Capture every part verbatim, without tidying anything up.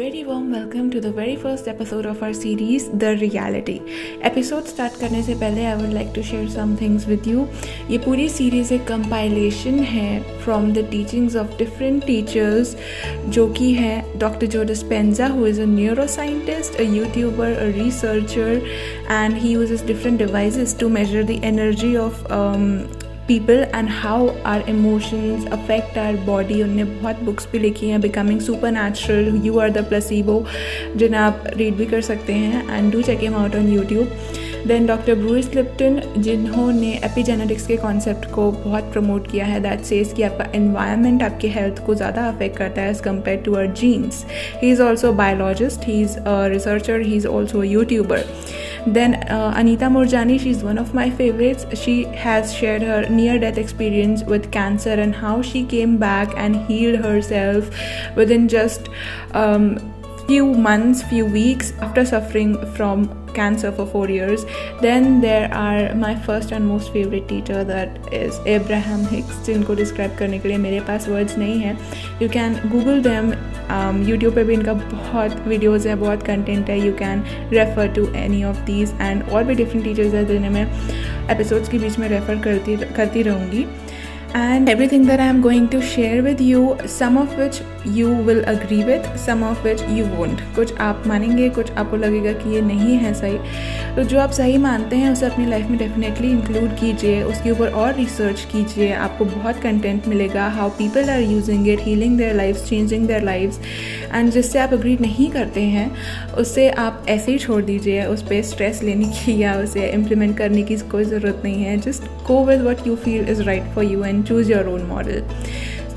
Very warm welcome to the very first episode of our series the reality. Episode start करने से पहले I would like to share some things with you. ये पूरी series एक compilation है from the teachings of different teachers, जो कि हैं doctor Joe Dispenza, who is a neuro scientist, a YouTuber, a researcher, and he uses different devices to measure the energy of people and how our emotions affect our body। उनने बहुत books भी लिखी हैं, Becoming Supernatural, You Are The Placebo, जिन्हें आप read भी कर सकते हैं and do check him out on YouTube। Then doctor Bruce Lipton, जिन्होंने एपिजेनेटिक्स के कॉन्सेप्ट को बहुत प्रमोट किया है, दैट सेज कि आपका एनवायरनमेंट आपके हेल्थ को ज़्यादा अफेक्ट करता है as compare to our genes. He is also biologist, he is a researcher, he is also YouTuber. Then uh, Anita Morjani, she's one of my favorites. She has shared her near-death experience with cancer and how she came back and healed herself within just um, few months, few weeks after suffering from cancer for four years. Then there are my first and most favorite teacher, that is Abraham Hicks, जिनको describe करने के लिए मेरे पास words नहीं हैं। You can Google them. um, YouTube पे भी इनका बहुत videos हैं, बहुत content है। You can refer to any of these and और भी different teachers हैं जिन्हें मैं episodes के बीच में refer करती करती रहूँगी। And everything that I am going to share with you, some of which you will agree with, some of which you won't। कुछ आप मानेंगे, कुछ आपको लगेगा कि ये नहीं है सही। तो जो आप सही मानते हैं उसे अपनी लाइफ में डेफिनेटली इंक्लूड कीजिए, उसके ऊपर और रिसर्च कीजिए, आपको बहुत कंटेंट मिलेगा। How people are using it, healing their life, changing their life. And जिससे आप अग्री नहीं करते हैं उससे आप ऐसे ही छोड़ दीजिए, उस पर स्ट्रेस लेने की या उसे इम्प्लीमेंट करने की कोई ज़रूरत नहीं है। Just go with what you feel is right for you and choose your own model।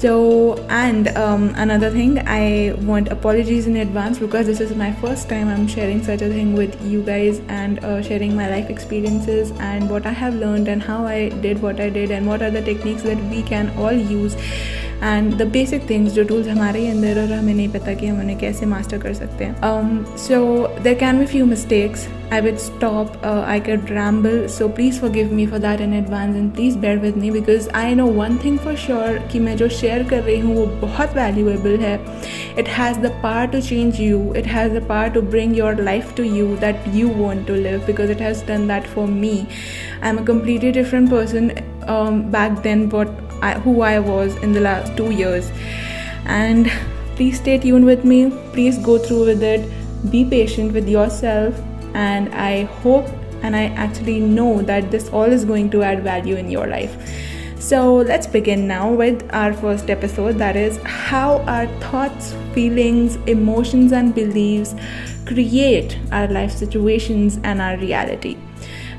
So and um, another thing, I want apologies in advance because this is my first time I'm sharing such a thing with you guys and uh, sharing my life experiences and what I have learned and how I did what I did and what are the techniques that we can all use and the basic things जो tools हमारे अंदर और हमें नहीं पता कि हम उन्हें कैसे master कर सकते हैं। um, so there can be few mistakes, I would stop, uh, I could ramble, so please forgive me for that in advance and please bear with me because I know one thing for sure कि मैं जो share कर रही हूँ वो बहुत valuable है। It has the power to change you, it has the power to bring your life to you that you want to live because it has done that for me। I'm a completely different person um, back then what I, who I was in the last two years and please stay tuned with me, please go through with it, be patient with yourself and I hope and I actually know that this all is going to add value in your life. So let's begin now with our first episode, that is how our thoughts, feelings, emotions and beliefs create our life situations and our reality।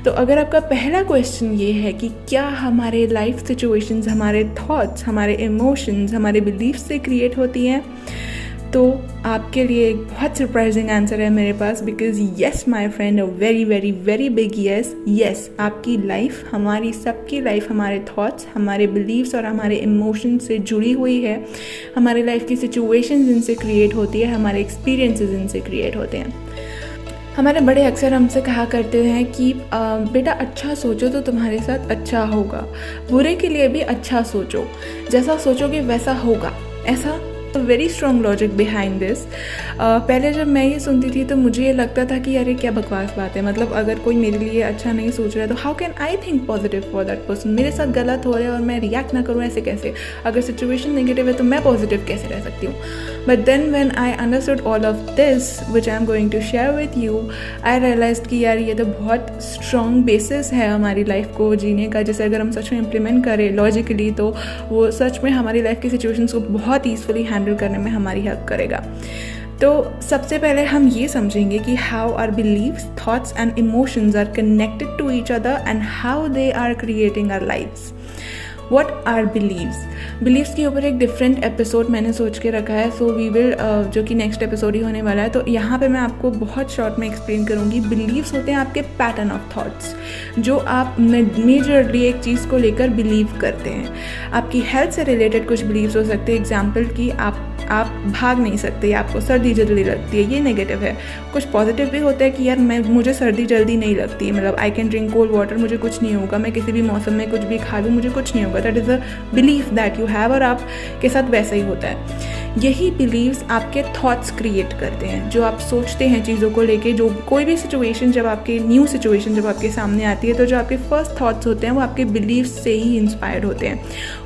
तो अगर आपका पहला question ये है कि क्या हमारे life situations, हमारे थॉट्स, हमारे इमोशंस, हमारे बिलीफ से क्रिएट होती हैं, तो आपके लिए एक बहुत सरप्राइजिंग आंसर है मेरे पास, because yes my friend, a very very very big yes. Yes, आपकी लाइफ, हमारी सबकी लाइफ हमारे थॉट्स, हमारे बिलीव्स और हमारे इमोशंस से जुड़ी हुई है। हमारी लाइफ की सिचुएशंस इनसे क्रिएट होती है, हमारे एक्सपीरियंसेस इनसे क्रिएट होते हैं। हमारे बड़े अक्सर हमसे कहा करते हैं कि आ, बेटा अच्छा सोचो तो तुम्हारे साथ अच्छा होगा, बुरे के लिए भी अच्छा सोचो, जैसा सोचोगे वैसा होगा। ऐसा very strong logic behind this. पहले जब मैं ये सुनती थी तो मुझे ये लगता था कि यार ये क्या बकवास बात है, मतलब अगर कोई मेरे लिए अच्छा नहीं सोच रहा है तो how can I think positive for that person. मेरे साथ गलत हो रहा है और मैं रिएक्ट ना करूँ, ऐसे कैसे? अगर सिचुएशन नेगेटिव है तो मैं पॉजिटिव कैसे रह सकती हूँ? But then when I understood all of this which I am going to share with you, I realised कि यार ये तो बहुत स्ट्रॉन्ग बेसिस है हमारी लाइफ को जीने का, जैसे अगर हम सच में इम्प्लीमेंट करें लॉजिकली तो वो सच में हमारी लाइफ की सिचुएशंस को बहुत ईजफुली हैंडल करने में हमारी हेल्प करेगा। तो सबसे पहले हम ये समझेंगे कि how are beliefs, thoughts and emotions are connected to each other and how they are creating our lives. What are beliefs? Beliefs के ऊपर एक different episode मैंने सोच के रखा है, so we will uh, जो कि next episode ही होने वाला है, तो यहाँ पे मैं आपको बहुत short में explain करूँगी। Beliefs होते हैं आपके pattern of thoughts, जो आप majorly एक चीज़ को लेकर believe करते हैं। आपकी health से related कुछ beliefs हो सकते हैं, example कि आप आप भाग नहीं सकते, आपको सर्दी जल्दी लगती है, ये नेगेटिव है। कुछ पॉजिटिव भी होता है कि यार मैं मुझे सर्दी जल्दी नहीं लगती, मतलब I can drink cold water, मुझे कुछ नहीं होगा, मैं किसी भी मौसम में कुछ भी खा लूँ मुझे कुछ नहीं होगा। That is a belief that you have और आपके साथ वैसा ही होता है। यही बिलीव्स आपके थॉट्स क्रिएट करते हैं, जो आप सोचते हैं चीज़ों को लेके। जो कोई भी सिचुएशन जब आपके न्यू सिचुएशन जब आपके सामने आती है, तो जो आपके फर्स्ट थॉट्स होते हैं वो आपके बिलीव्स से ही इंस्पायर्ड होते हैं,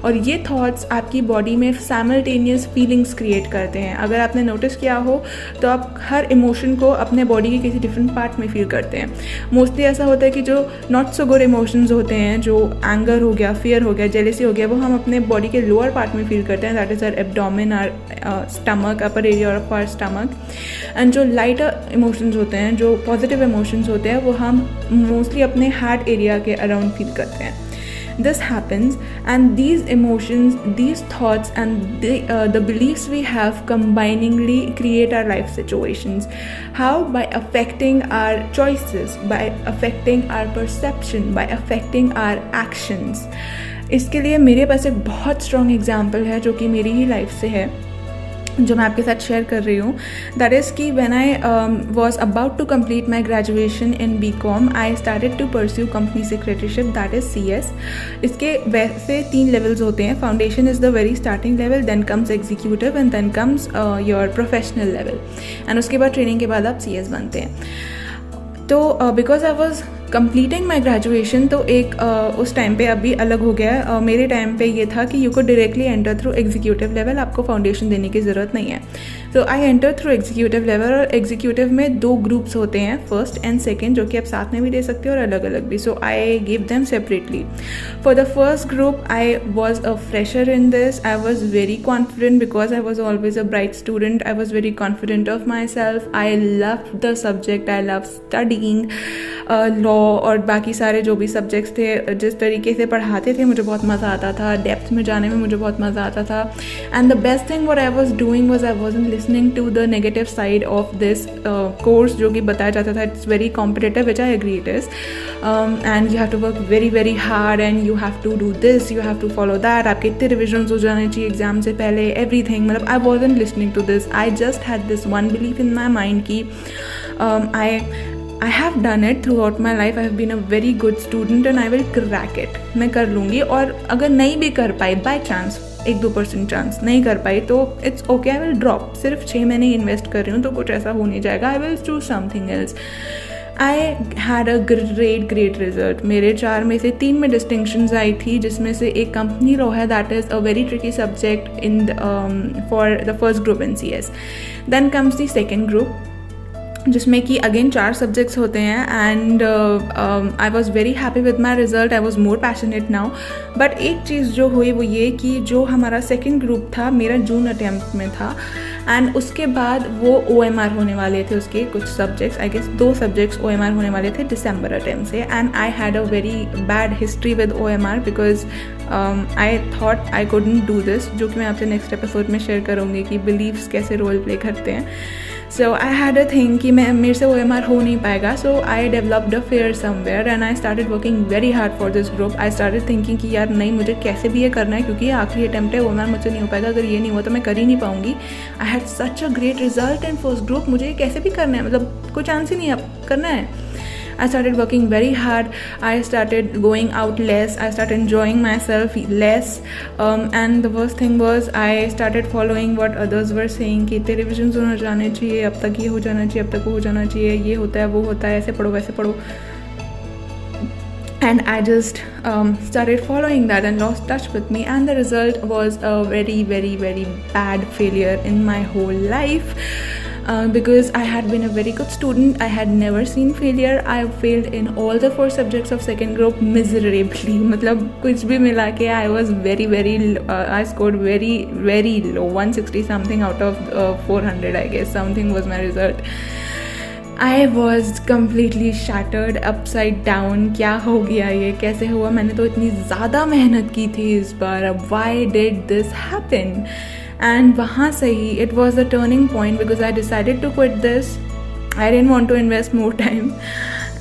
और ये थॉट्स आपकी बॉडी में साइमल्टेनियस फीलिंग्स क्रिएट करते हैं। अगर आपने नोटिस किया हो तो आप हर इमोशन को अपने बॉडी के किसी डिफरेंट पार्ट में फील करते हैं। मोस्टली ऐसा होता है कि जो नॉट सो गुड इमोशंस होते हैं, जो एंगर हो गया, फियर हो गया, जेलेसी हो गया, वो हम अपने बॉडी के लोअर पार्ट में फील करते हैं, that is our abdomen, our stomach, upper area of our stomach. And जो लाइटर इमोशंस होते हैं, जो पॉजिटिव इमोशंस होते हैं, वो हम मोस्टली अपने हार्ट एरिया के अराउंड फील करते हैं। This happens, and these emotions, these thoughts, and the, uh, the beliefs we have combiningly create our life situations. How? By affecting our choices, by affecting our perception, by affecting our actions. इसके लिए मेरे पास एक बहुत strong example है, जो कि मेरी ही life से है, जो मैं आपके साथ शेयर कर रही हूँ। दैट इज़ कि when I was about to complete my graduation in BCom, I started to pursue company secretaryship, that is C S. इसके वैसे तीन लेवल्स होते हैं। Foundation is the very starting level, then comes executive, and then comes your professional level, and उसके बाद training के बाद आप सी एस बनते हैं। तो because I was completing my graduation, तो एक uh, उस टाइम पे अभी अलग हो गया है। uh, मेरे टाइम पे ये था कि यू को directly enter through executive level, आपको फाउंडेशन देने की ज़रूरत नहीं है। तो I enter through executive level, और एग्जीक्यूटिव में दो ग्रुप्स होते हैं, फर्स्ट एंड सेकेंड, जो कि आप साथ में भी दे सकते हो और अलग अलग भी। So I give them separately. For the first group I was a fresher in this, I was very confident because I was always a bright student, I was very confident of my self, I love the subject, I love studying law और बाकी सारे जो भी subjects थे। जिस तरीके से पढ़ाते थे मुझे बहुत मज़ा आता था, डेप्थ में जाने में मुझे बहुत मज़ा आता था। And the best thing what I was doing was I wasn't listening to the negative side of this course, जो कि बताया जाता था it's very competitive, which I agree it is, and you have to work very very hard, and you have to do this, you have to follow that, आपके इतने revisions हो जाने चाहिए एग्जाम से पहले, एवरीथिंग। मतलब I wasn't listening to this, I just had this one belief in my mind कि I I have done it throughout my life. I have been a very good student and I will crack it. मैं कर लूँगी, और अगर नहीं भी कर पाई by chance, एक दो परसेंट चांस नहीं कर पाई तो it's okay, I will drop. सिर्फ छः महीने इन्वेस्ट कर रही हूँ तो कुछ ऐसा हो नहीं जाएगा, I will do something else. I had a great great result, मेरे चार में से तीन में डिस्टिंक्शंस आई थी, जिसमें से एक कंपनी लॉ है, that is a very tricky subject in for the first group in C S. Then comes the second group, जिसमें कि अगेन चार सब्जेक्ट्स होते हैं, and I was very happy with my result, I was more passionate now. But एक चीज़ जो हुई वो ये कि जो हमारा सेकेंड ग्रुप था मेरा जून अटैम्प्ट में था, एंड उसके बाद वो ओ एम आर होने वाले थे, उसके कुछ सब्जेक्ट्स, आई गेस दो सब्जेक्ट्स ओ एम आर होने वाले थे दिसंबर अटैम्प्ट से, and I had a very bad history with O M R because I thought I couldn't do this, जो कि मैं आपसे नेक्स्ट एपिसोड में शेयर करूँगी कि बिलीव्स कैसे रोल प्ले करते हैं। सो आई हैड अ थिंग कि मैं मेरे से वो एम आर हो नहीं पाएगा, so I developed a fear somewhere, and I started working very hard for this group. I started thinking कि यार नहीं, मुझे कैसे भी ये करना है, क्योंकि आखिरी अटैम्प्ट है, वो एम आर मुझसे नहीं हो पाएगा, अगर ये नहीं हुआ तो मैं कर ही नहीं पाऊंगी। I had such a great result and first group, मुझे कैसे भी करना है, मतलब कोई चांस ही नहीं, अब करना है। I started working very hard, I started going out less, I started enjoying myself less, um, and the worst thing was I started following what others were saying कि तेरे revisions होना जाने चाहिए, अब तक ये हो जाना चाहिए, अब तक वो हो जाना चाहिए, ये होता है वो होता है, ऐसे पढ़ो वैसे पढ़ो, and I just um, started following that and lost touch with me, and the result was a very very very bad failure in my whole life. Uh, because I had been a very good student, I had never seen failure, I failed in all the four subjects of second group miserably. मतलब कुछ भी मिला के I was very very uh, I scored very very low, one sixty something out of uh, four hundred I guess something was my result. I was completely shattered, upside down, क्या हो गया ये, कैसे हुआ, मैंने तो इतनी ज़्यादा मेहनत की थी इस बार, अब why did this happen? And वहाँ से ही it was the turning point because I decided to quit this. I didn't want to invest more time,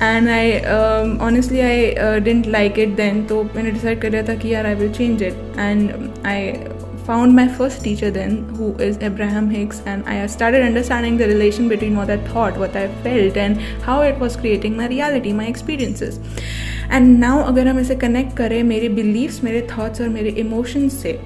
and I um, honestly I uh, didn't like it then. तो मैंने decide कर लिया था कि यार I will change it, and I found my first teacher then, who is Abraham Hicks, and I started understanding the relation between what I thought, what I felt, and how it was creating my reality, my experiences. And now अगर हम इसे connect करें मेरे beliefs, मेरे thoughts और मेरे emotions से,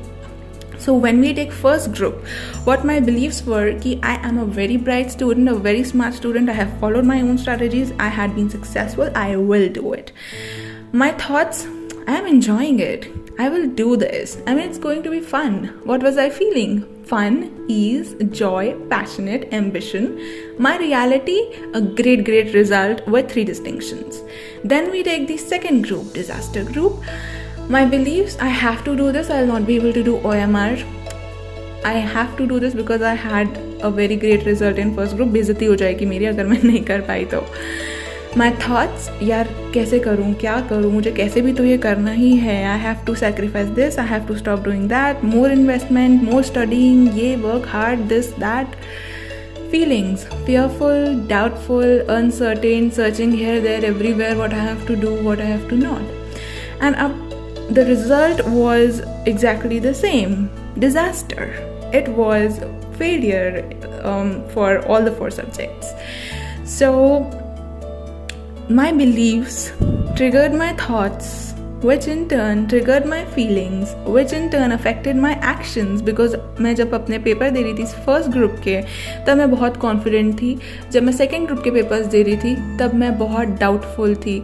So when we take first group, what my beliefs were ki I am a very bright student, a very smart student, I have followed my own strategies, I had been successful, I will do it. My thoughts, I am enjoying it, I will do this, I mean it's going to be fun. What was I feeling? Fun, ease, joy, passionate, ambition. My reality, a great, great result with three distinctions. Then we take the second group, disaster group. My beliefs, I have to do this, I will not be able to do O M R. I have to do this because I had a very great result in first group. बेइज्जती हो जाएगी मेरी अगर मैं नहीं कर पाई तो. My thoughts, यार कैसे करूँ, क्या करूँ, मुझे कैसे भी तो ये करना ही है. I have to sacrifice this, I have to stop doing that, more investment, more studying, ये work hard, this, that. Feelings, fearful, doubtful, uncertain, searching here, there, everywhere, what I have to do, what I have to not. And uh, the result was exactly the same, disaster. It was failure um, for all the four subjects. So my beliefs triggered my thoughts, which in turn triggered my feelings, which in turn affected my actions. Because मैं जब अपने paper दे रही थी first group के, तब मैं बहुत confident थी. जब मैं सेकेंड ग्रुप के पेपर्स दे रही थी, तब मैं बहुत डाउटफुल थी.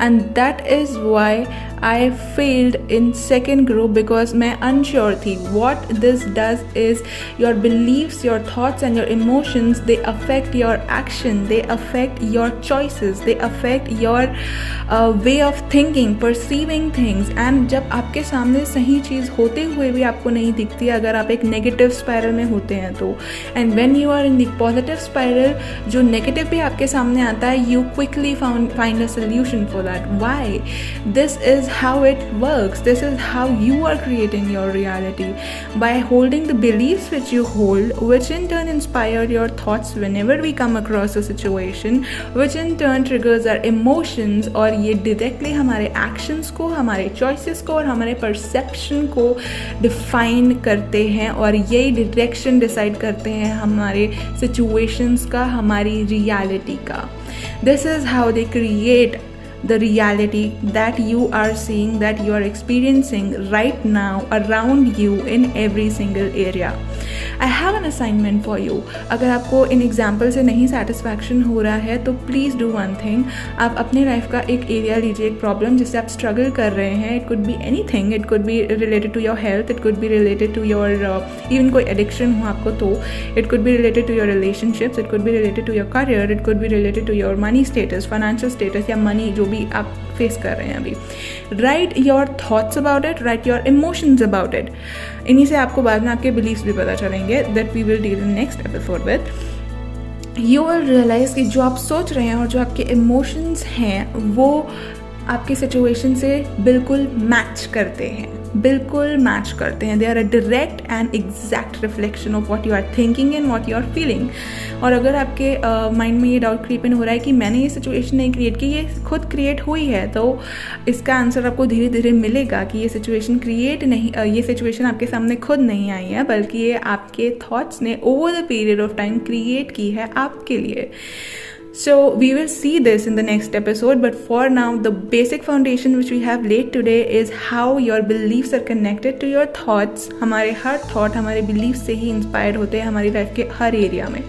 And that is why I failed in second group, because मैं अनश्योर थी. What this does is your beliefs, your thoughts and your emotions, they affect your action, they affect your choices, they affect your way of thinking, perceiving things. And जब आपके सामने सही चीज़ होते हुए भी आपको नहीं दिखती, अगर आप एक नेगेटिव स्पायरल में होते हैं तो. And when you are in the positive spiral, जो नेगेटिव भी आपके सामने आता है, you quickly found find a solution for that. Why? This is how it works, this is how you are creating your reality by holding the beliefs which you hold, which in turn inspire your thoughts whenever we come across a situation, which in turn triggers our emotions. और ये directly हमारे actions को, हमारे choices को और हमारे perception को define करते हैं, और यही डायरेक्शन डिसाइड करते हैं हमारे सिचुएशंस का, हमारी रियलिटी का. This is how they create the reality that you are seeing, that you are experiencing right now around you in every single area. I have an assignment for you. अगर आपको in example से नहीं satisfaction हो रहा है तो please do one thing. आप अपने लाइफ का एक एरिया लीजिए, एक प्रॉब्लम जिससे आप स्ट्रगल कर रहे हैं. It could be anything, it could be related to your health, it could be related to your even कोई एडिक्शन हो आपको तो, it could be related to your relationships, it could be related to your career, it could be related to your money status, financial status, या money जो भी आप face कर रहे हैं अभी. Write your thoughts about it, write your emotions about it. इन्हीं से आपको बाद में आपके बिलीव्स भी पता चलेंगे, that we will deal in next episode with. You will realize कि जो आप सोच रहे हैं और जो आपके इमोशंस हैं वो आपके सिचुएशन से बिल्कुल मैच करते हैं, बिल्कुल मैच करते हैं. They are a direct and exact reflection of what you are thinking and what you are feeling. और अगर आपके माइंड uh, में ये डाउट क्रीप इन हो रहा है कि मैंने ये सिचुएशन नहीं क्रिएट की, ये खुद क्रिएट हुई है, तो इसका आंसर आपको धीरे धीरे मिलेगा कि ये सिचुएशन क्रिएट नहीं, uh, ये सिचुएशन आपके सामने खुद नहीं आई है, बल्कि ये आपके थॉट्स ने over the period of time create की है आपके लिए. So we will see this in the next episode, but for now the basic foundation which we have laid today is how your beliefs are connected to your thoughts. हमारे हर thought हमारे beliefs से ही inspired होते हैं हमारी life के हर area में.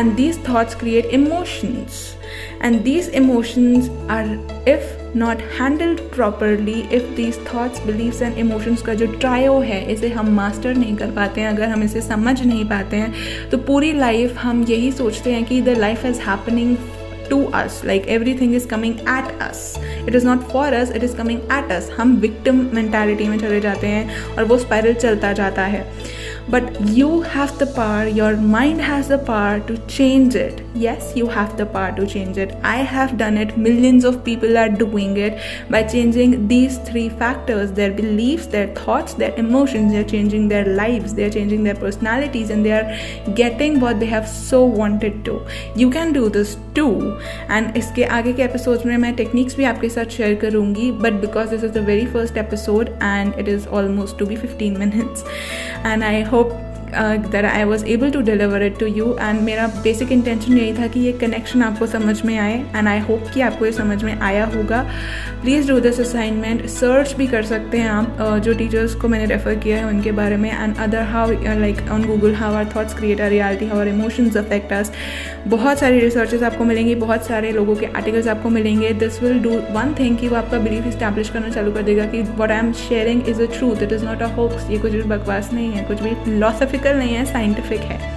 And these thoughts create emotions, and these emotions are, if not handled properly, if these thoughts, beliefs and emotions का जो ट्रायो है, इसे हम मास्टर नहीं कर पाते हैं, अगर हम इसे समझ नहीं पाते हैं, तो पूरी लाइफ हम यही सोचते हैं कि the life is happening to us, like everything is coming at us, it is not for us, it is coming at us. हम victim mentality में चले जाते हैं और वो spiral चलता जाता है. But you have the power, your mind has the power to change it. Yes, you have the power to change it. I have done it. Millions of people are doing it by changing these three factors, their beliefs, their thoughts, their emotions. They are changing their lives, they are changing their personalities, and they are getting what they have so wanted to. You can do this too. And इसके आगे के episodes में मैं techniques भी आपके साथ share करूँगी. But because this is the very first episode and it is almost to be fifteen minutes, and I hope hope that I was able to deliver it to you. And मेरा basic intention यही था कि ये connection आपको समझ में आए, and I hope कि आपको ये समझ में आया होगा. Please do this assignment. Search भी कर सकते हैं आप जो teachers को मैंने refer किया है उनके बारे में, and other how like on Google how our thoughts create our reality, how our emotions affect us. बहुत सारी researches आपको मिलेंगी, बहुत सारे लोगों के articles आपको मिलेंगे. This will do one thing कि वो आपका belief establish करना चालू कर देगा कि what I am sharing is a truth, it is not a hoax. ये कुछ भी बकवास नहीं है, कुछ भी philosophical नहीं है, scientific है.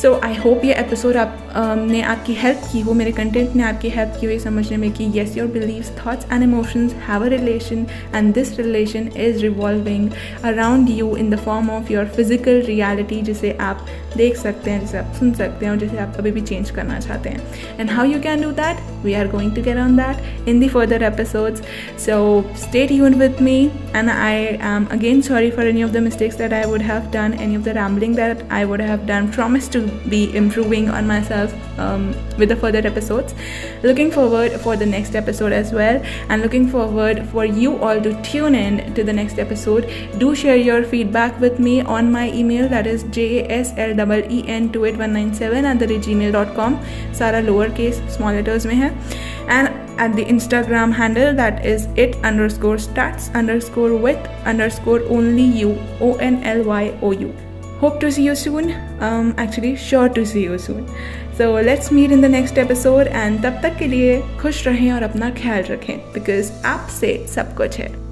So I hope ये एपिसोड आप ने आपकी हेल्प की हो, मेरे कंटेंट ने आपकी हेल्प की हो समझने में कि yes your beliefs thoughts and emotions have a relation and this relation is revolving around you in the form of your physical reality, जिसे आप देख सकते हैं, जिसे आप सुन सकते हैं और जिसे आप कभी भी चेंज करना चाहते हैं. And how you can do that we are going to get on that in the further episodes. So stay tuned with me and I am again sorry for any of the mistakes that I would have done, any of the rambling that I would have done. Promise to be improving on myself um, with the further episodes. Looking forward for the next episode as well, and looking forward for you all to tune in to the next episode. Do share your feedback with me on my email, that is j s l e n two eight one nine seven at the gmail dot com. सारा lower case small letters में है, and at the Instagram handle, that is it underscore stats underscore with underscore only you O N L Y O U. Hope to see you soon. Um, actually, sure to see you soon. So let's meet in the next episode. And तब तक के लिए खुश रहें और अपना ख्याल रखें, because आपसे सब कुछ है.